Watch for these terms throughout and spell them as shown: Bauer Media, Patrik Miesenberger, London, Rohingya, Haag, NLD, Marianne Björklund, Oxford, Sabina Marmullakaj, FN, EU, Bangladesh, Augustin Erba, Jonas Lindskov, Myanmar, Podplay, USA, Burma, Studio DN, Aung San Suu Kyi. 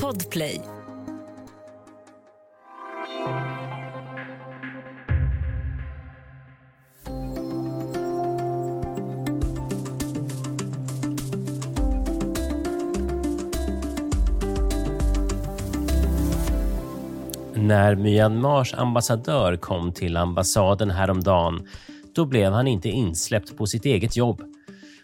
Podplay. När Myanmars ambassadör kom till ambassaden häromdagen, då blev han inte insläppt på sitt eget jobb.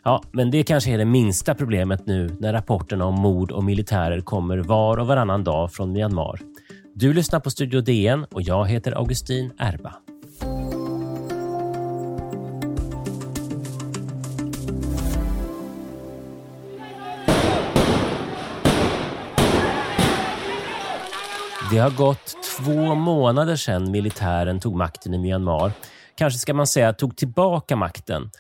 Ja, men det kanske är det minsta problemet nu när rapporterna om mord och militärer kommer var och varannan dag från Myanmar. Du lyssnar på Studio DN och jag heter Augustin Erba. Det har gått 2 månader sedan militären tog makten i Myanmar. Kanske ska man säga tog tillbaka makten.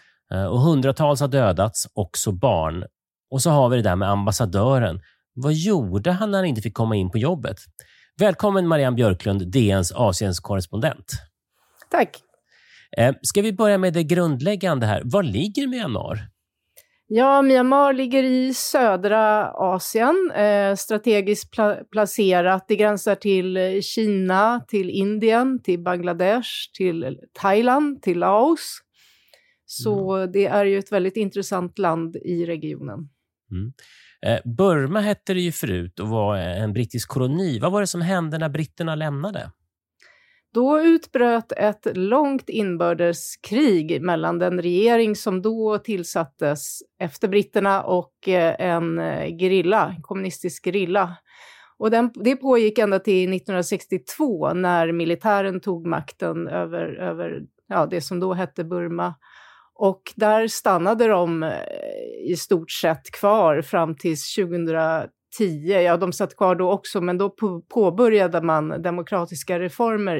Och hundratals har dödats, också barn. Och så har vi det där med ambassadören. Vad gjorde han när han inte fick komma in på jobbet? Välkommen Marianne Björklund, DNs Asienskorrespondent. Tack. Ska vi börja med det grundläggande här. Var ligger Myanmar? Ja, Myanmar ligger i södra Asien, strategiskt placerat. Det gränsar till Kina, till Indien, till Bangladesh, till Thailand, till Laos. Så det är ju ett väldigt intressant land i regionen. Mm. Burma hette det ju förut och var en brittisk koloni. Vad var det som hände när britterna lämnade? Då utbröt ett långt inbördeskrig mellan den regering som då tillsattes efter britterna och en gerilla, kommunistisk gerilla. Och det pågick ända till 1962 när militären tog makten över det som då hette Burma. Och där stannade de i stort sett kvar fram till 2010. Ja, de satt kvar då också, men då påbörjade man demokratiska reformer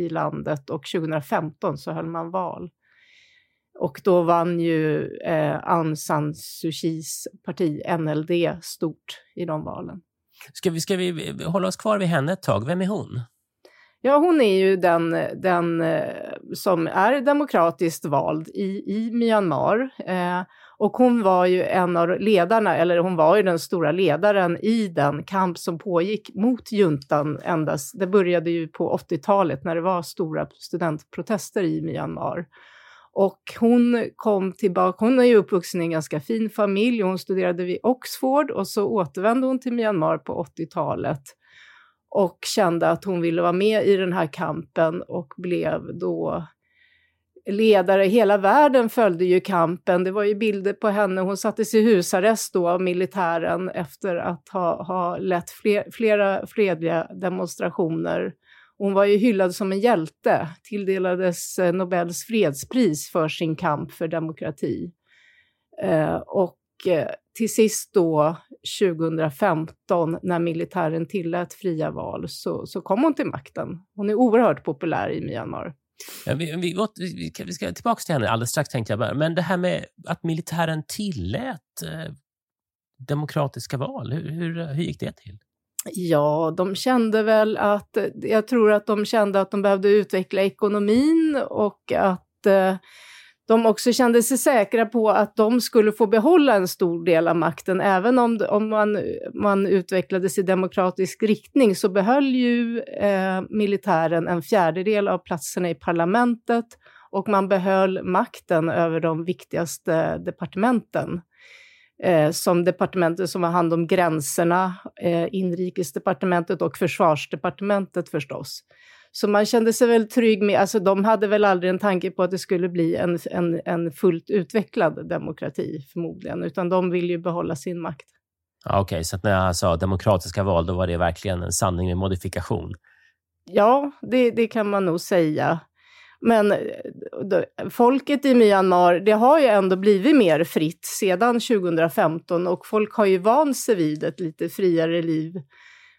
i landet. Och 2015 så höll man val. Och då vann ju Aung San Suu Kyis parti NLD stort i de valen. Ska vi hålla oss kvar vid henne ett tag? Vem är hon? Ja, hon är ju den som är demokratiskt vald i Myanmar. Och hon var ju en av ledarna, eller hon var ju den stora ledaren i den kamp som pågick mot juntan endast. Det började ju på 80-talet när det var stora studentprotester i Myanmar. Och hon kom tillbaka, hon är ju uppvuxen i en ganska fin familj. Hon studerade vid Oxford och så återvände hon till Myanmar på 80-talet. Och kände att hon ville vara med i den här kampen och blev då ledare. Hela världen följde ju kampen. Det var ju bilder på henne. Hon sattes i husarrest då av militären efter att ha lett flera fredliga demonstrationer. Hon var ju hyllad som en hjälte. Tilldelades Nobels fredspris för sin kamp för demokrati. Och till sist då 2015 när militären tillät fria val så kom hon till makten. Hon är oerhört populär i Myanmar. Ja, vi ska tillbaka till henne alldeles strax tänkte jag bara. Men det här med att militären tillät demokratiska val, hur gick det till? Ja, de kände väl att, jag tror att de kände att de behövde utveckla ekonomin och att de också kände sig säkra på att de skulle få behålla en stor del av makten. Även om man utvecklades i demokratisk riktning så behöll ju militären en fjärdedel av platserna i parlamentet. Och man behöll makten över de viktigaste departementen. Som departementet som har hand om gränserna, inrikesdepartementet och försvarsdepartementet förstås. Så man kände sig väl trygg med, alltså de hade väl aldrig en tanke på att det skulle bli en fullt utvecklad demokrati förmodligen. Utan de vill ju behålla sin makt. Ja, okej, så att när jag sa demokratiska val då var det verkligen en sanning med modifikation. Ja, det kan man nog säga. Men folket i Myanmar, det har ju ändå blivit mer fritt sedan 2015. Och folk har ju vant sig vid ett lite friare liv.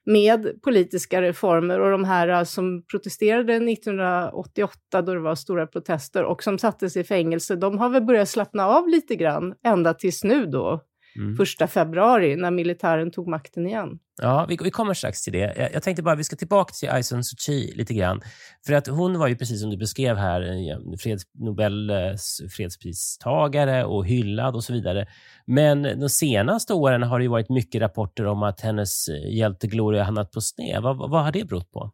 Med politiska reformer och de här som protesterade 1988 då det var stora protester och som sattes i fängelse. De har väl börjat slappna av lite grann ända tills nu då 1 februari när militären tog makten igen. Ja, vi kommer strax till det. Jag tänkte bara vi ska tillbaka till Aung San Suu Kyi lite grann. För att hon var ju precis som du beskrev här Nobels fredspristagare och hyllad och så vidare. Men de senaste åren har det ju varit mycket rapporter om att hennes hjältegloria hamnat på sned. Vad har det berott på?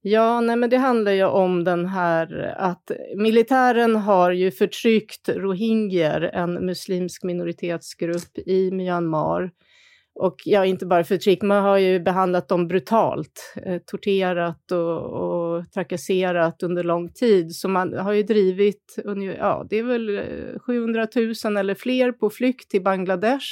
Ja, nej men det handlar ju om den här att militären har ju förtryckt rohingyer, en muslimsk minoritetsgrupp i Myanmar. Och ja, inte bara förtryck, man har ju behandlat dem brutalt, torterat och trakasserat under lång tid. Så man har ju drivit, ja det är väl 700 000 eller fler på flykt till Bangladesh.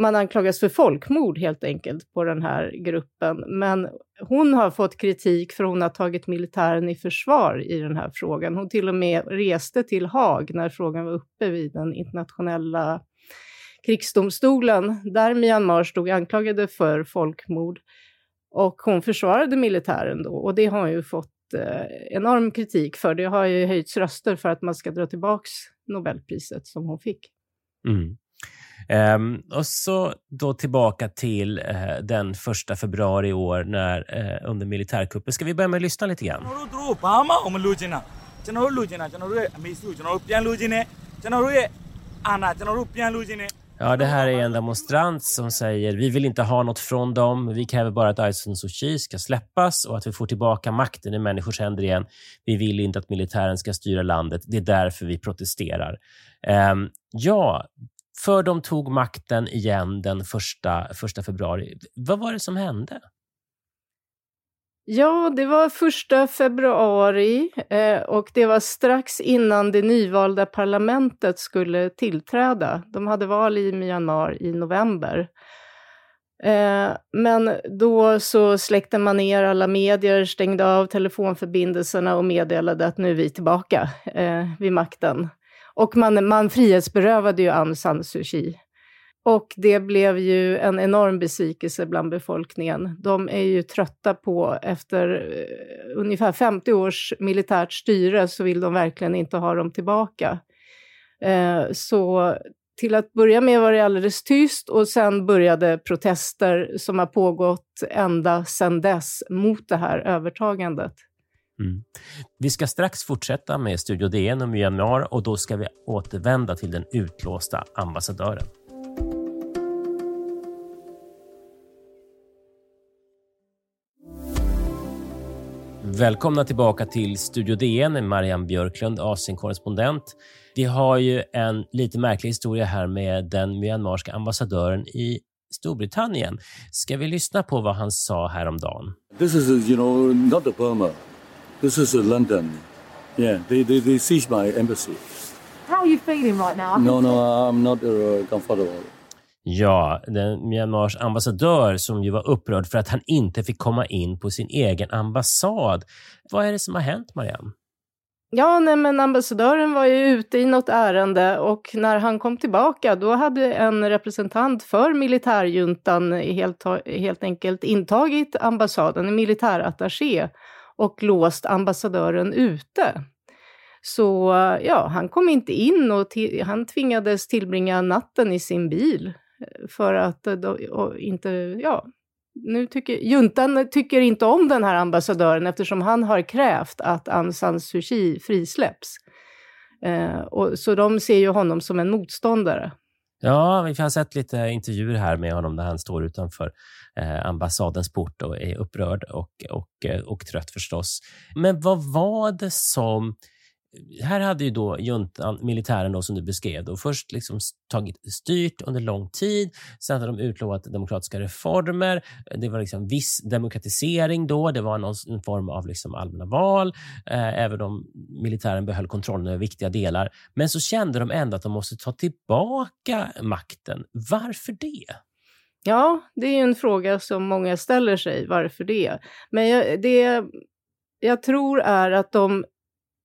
Man anklagas för folkmord helt enkelt på den här gruppen. Men hon har fått kritik för hon har tagit militären i försvar i den här frågan. Hon till och med reste till Haag när frågan var uppe vid den internationella krigsdomstolen. Där Myanmar stod anklagade för folkmord. Och hon försvarade militären då. Och det har hon ju fått enorm kritik för. Det har ju höjts röster för att man ska dra tillbaka Nobelpriset som hon fick. Mm. Och så då tillbaka till den 1 februari i år när under militärkuppen. Ska vi börja med att lyssna lite grann? Ja, det här är en demonstrant som säger vi vill inte ha något från dem. Vi kräver bara att Aung San Suu Kyi ska släppas och att vi får tillbaka makten i människors händer igen. Vi vill inte att militären ska styra landet. Det är därför vi protesterar. Ja, för de tog makten igen den 1 februari. Vad var det som hände? Ja, det var 1 februari och det var strax innan det nyvalda parlamentet skulle tillträda. De hade val i Myanmar i november. Men då så släckte man ner alla medier, stängde av telefonförbindelserna och meddelade att nu är vi tillbaka vid makten. Och man frihetsberövade ju Aung San Suu Kyi. Och det blev ju en enorm besvikelse bland befolkningen. De är ju trötta på efter ungefär 50 års militärt styre så vill de verkligen inte ha dem tillbaka. Så till att börja med var det alldeles tyst och sen började protester som har pågått ända sedan dess mot det här övertagandet. Mm. Vi ska strax fortsätta med Studio DN och Myanmar och då ska vi återvända till den utlåsta ambassadören. Välkomna tillbaka till Studio DN, Marianne Björklund, Asien-korrespondent. Vi har ju en lite märklig historia här med den myanmarska ambassadören i Storbritannien. Ska vi lyssna på vad han sa häromdagen? This is, not the Burma. This is London. Yeah, they seized my embassy. How are you feeling right now? No, I'm not comfortable. Ja, den Myanmars ambassadör som ju var upprörd för att han inte fick komma in på sin egen ambassad. Vad är det som har hänt, Marianne? Ja, nej, men ambassadören var ju ute i något ärende och när han kom tillbaka då hade en representant för militärjuntan helt enkelt intagit ambassaden, en militärattaché, och låst ambassadören ute. Så ja, han kom inte in och han tvingades tillbringa natten i sin bil för att juntan tycker inte om den här ambassadören eftersom han har krävt att Aung San Suu Kyi frisläpps. Så de ser ju honom som en motståndare. Ja, vi har sett lite intervjuer här med honom där han står utanför ambassadens port och är upprörd och trött förstås. Men vad var det som... Här hade ju då militären då, som du beskrev då, först liksom tagit styrt under lång tid. Sen hade de utlovat demokratiska reformer. Det var liksom viss demokratisering då. Det var någon form av liksom allmänna val. Även om militären behöll kontrollen över viktiga delar. Men så kände de ändå att de måste ta tillbaka makten. Varför det? Ja, det är ju en fråga som många ställer sig. Varför det? Men jag tror är att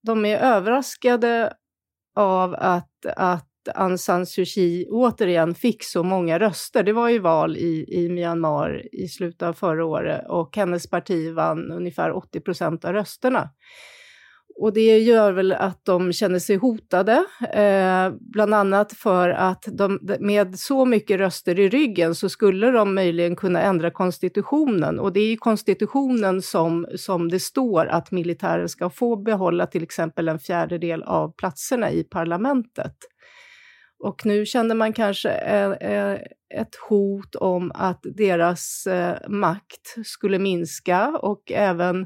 de är överraskade av att Aung San Suu Kyi återigen fick så många röster. Det var ju val i Myanmar i slutet av förra året och hennes parti vann ungefär 80% av rösterna. Och det gör väl att de känner sig hotade, bland annat för att de, med så mycket röster i ryggen så skulle de möjligen kunna ändra konstitutionen. Och det är ju konstitutionen som det står att militären ska få behålla till exempel 1/4 av platserna i parlamentet. Och nu känner man kanske ett hot om att deras makt skulle minska, och även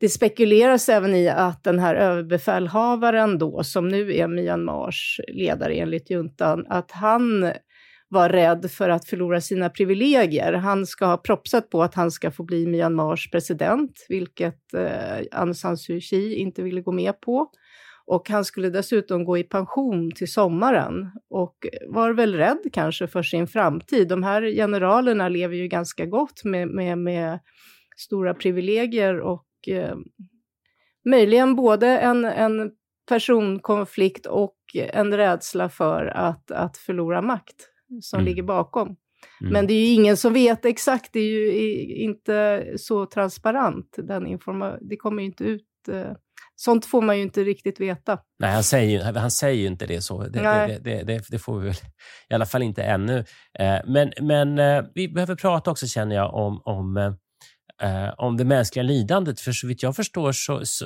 det spekuleras även i att den här överbefälhavaren då, som nu är Myanmars ledare enligt juntan, att han var rädd för att förlora sina privilegier. Han ska ha propsat på att han ska få bli Myanmars president, vilket Aung San Suu Kyi inte ville gå med på. Och han skulle dessutom gå i pension till sommaren och var väl rädd kanske för sin framtid. De här generalerna lever ju ganska gott med stora privilegier, och möjligen både en personkonflikt och en rädsla för att förlora makt som ligger bakom. Men det är ju ingen som vet exakt, det är ju inte så transparent. Det kommer ju inte ut, sånt får man ju inte riktigt veta. Nej, han säger ju inte det så. Det får vi väl i alla fall inte ännu. Men vi behöver prata också, känner jag, om det mänskliga lidandet, för så vitt jag förstår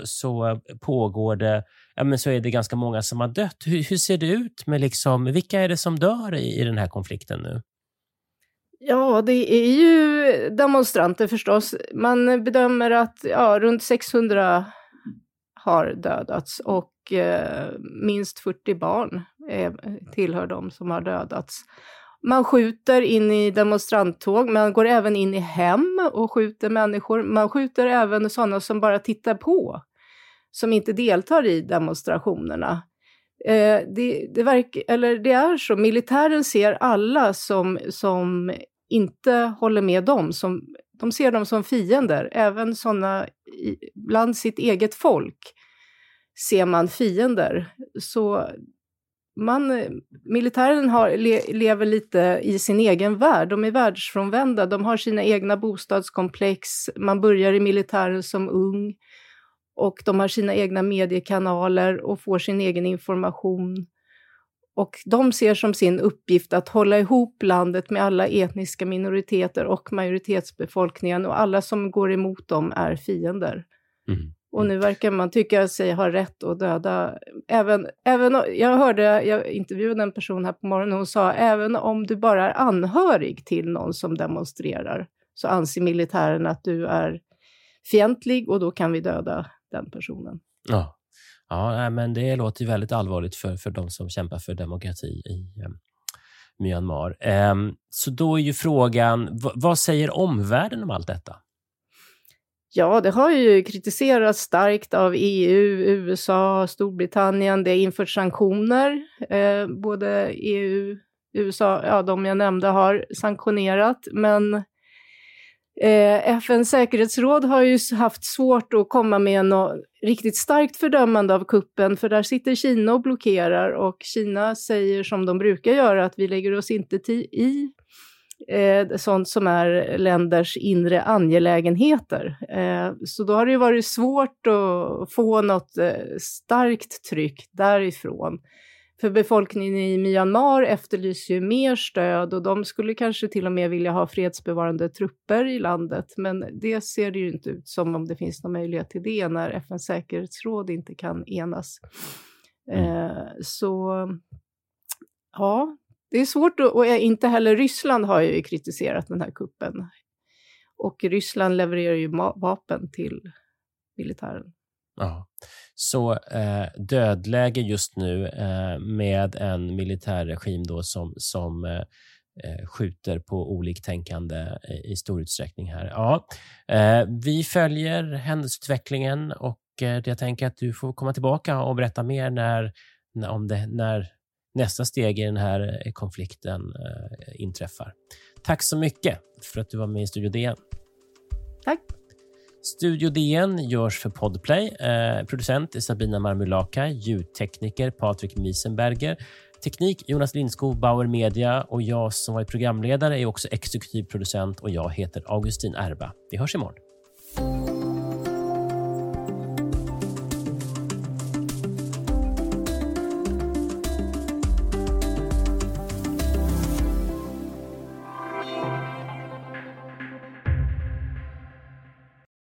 så pågår det, ja, men så är det ganska många som har dött. Hur ser det ut med liksom, vilka är det som dör i den här konflikten nu? Ja, det är ju demonstranter förstås. Man bedömer att runt 600 har dödats, och minst 40 barn tillhör de som har dödats. Man skjuter in i demonstranttåg, man går även in i hem och skjuter människor. Man skjuter även sådana som bara tittar på, som inte deltar i demonstrationerna. Det är så, militären ser alla som inte håller med dem, de ser dem som fiender, även sådana bland sitt eget folk ser man fiender. Så militären lever lite i sin egen värld. De är världsfrånvända. De har sina egna bostadskomplex. Man börjar i militären som ung. Och de har sina egna mediekanaler och får sin egen information. Och de ser som sin uppgift att hålla ihop landet med alla etniska minoriteter och majoritetsbefolkningen. Och alla som går emot dem är fiender. Mm. Och nu verkar man tycka sig ha rätt att döda. Jag intervjuade en person här på morgonen, hon sa, även om du bara är anhörig till någon som demonstrerar så anser militären att du är fientlig, och då kan vi döda den personen. Ja, men det låter ju väldigt allvarligt för de som kämpar för demokrati i Myanmar. Så då är ju frågan, vad säger omvärlden om allt detta? Ja, det har ju kritiserats starkt av EU, USA, Storbritannien. Det har infört sanktioner. Både EU, USA, de jag nämnde har sanktionerat. Men FN:s säkerhetsråd har ju haft svårt att komma med något riktigt starkt fördömande av kuppen. För där sitter Kina och blockerar. Och Kina säger som de brukar göra, att vi lägger oss inte i sånt som är länders inre angelägenheter. Så då har det ju varit svårt att få något starkt tryck därifrån. För befolkningen i Myanmar efterlyser ju mer stöd, och de skulle kanske till och med vilja ha fredsbevarande trupper i landet. Men det ser det ju inte ut som om det finns någon möjlighet till det när FN:s säkerhetsråd inte kan enas. Så ja. Det är svårt, och inte heller Ryssland har ju kritiserat den här kuppen. Och Ryssland levererar ju vapen till militären. Ja, så dödläge just nu med en militärregim då som skjuter på oliktänkande i stor utsträckning här. Ja, vi följer händelsutvecklingen, och jag tänker att du får komma tillbaka och berätta mer när nästa steg i den här konflikten inträffar. Tack så mycket för att du var med i Studio DN. Tack. Studio DN görs för Podplay. Producent är Sabina Marmullakaj, ljudtekniker Patrik Miesenberger, teknik Jonas Lindskov, Bauer Media, och jag som var programledare är också exekutiv producent, och jag heter Augustin Erba. Vi hörs imorgon.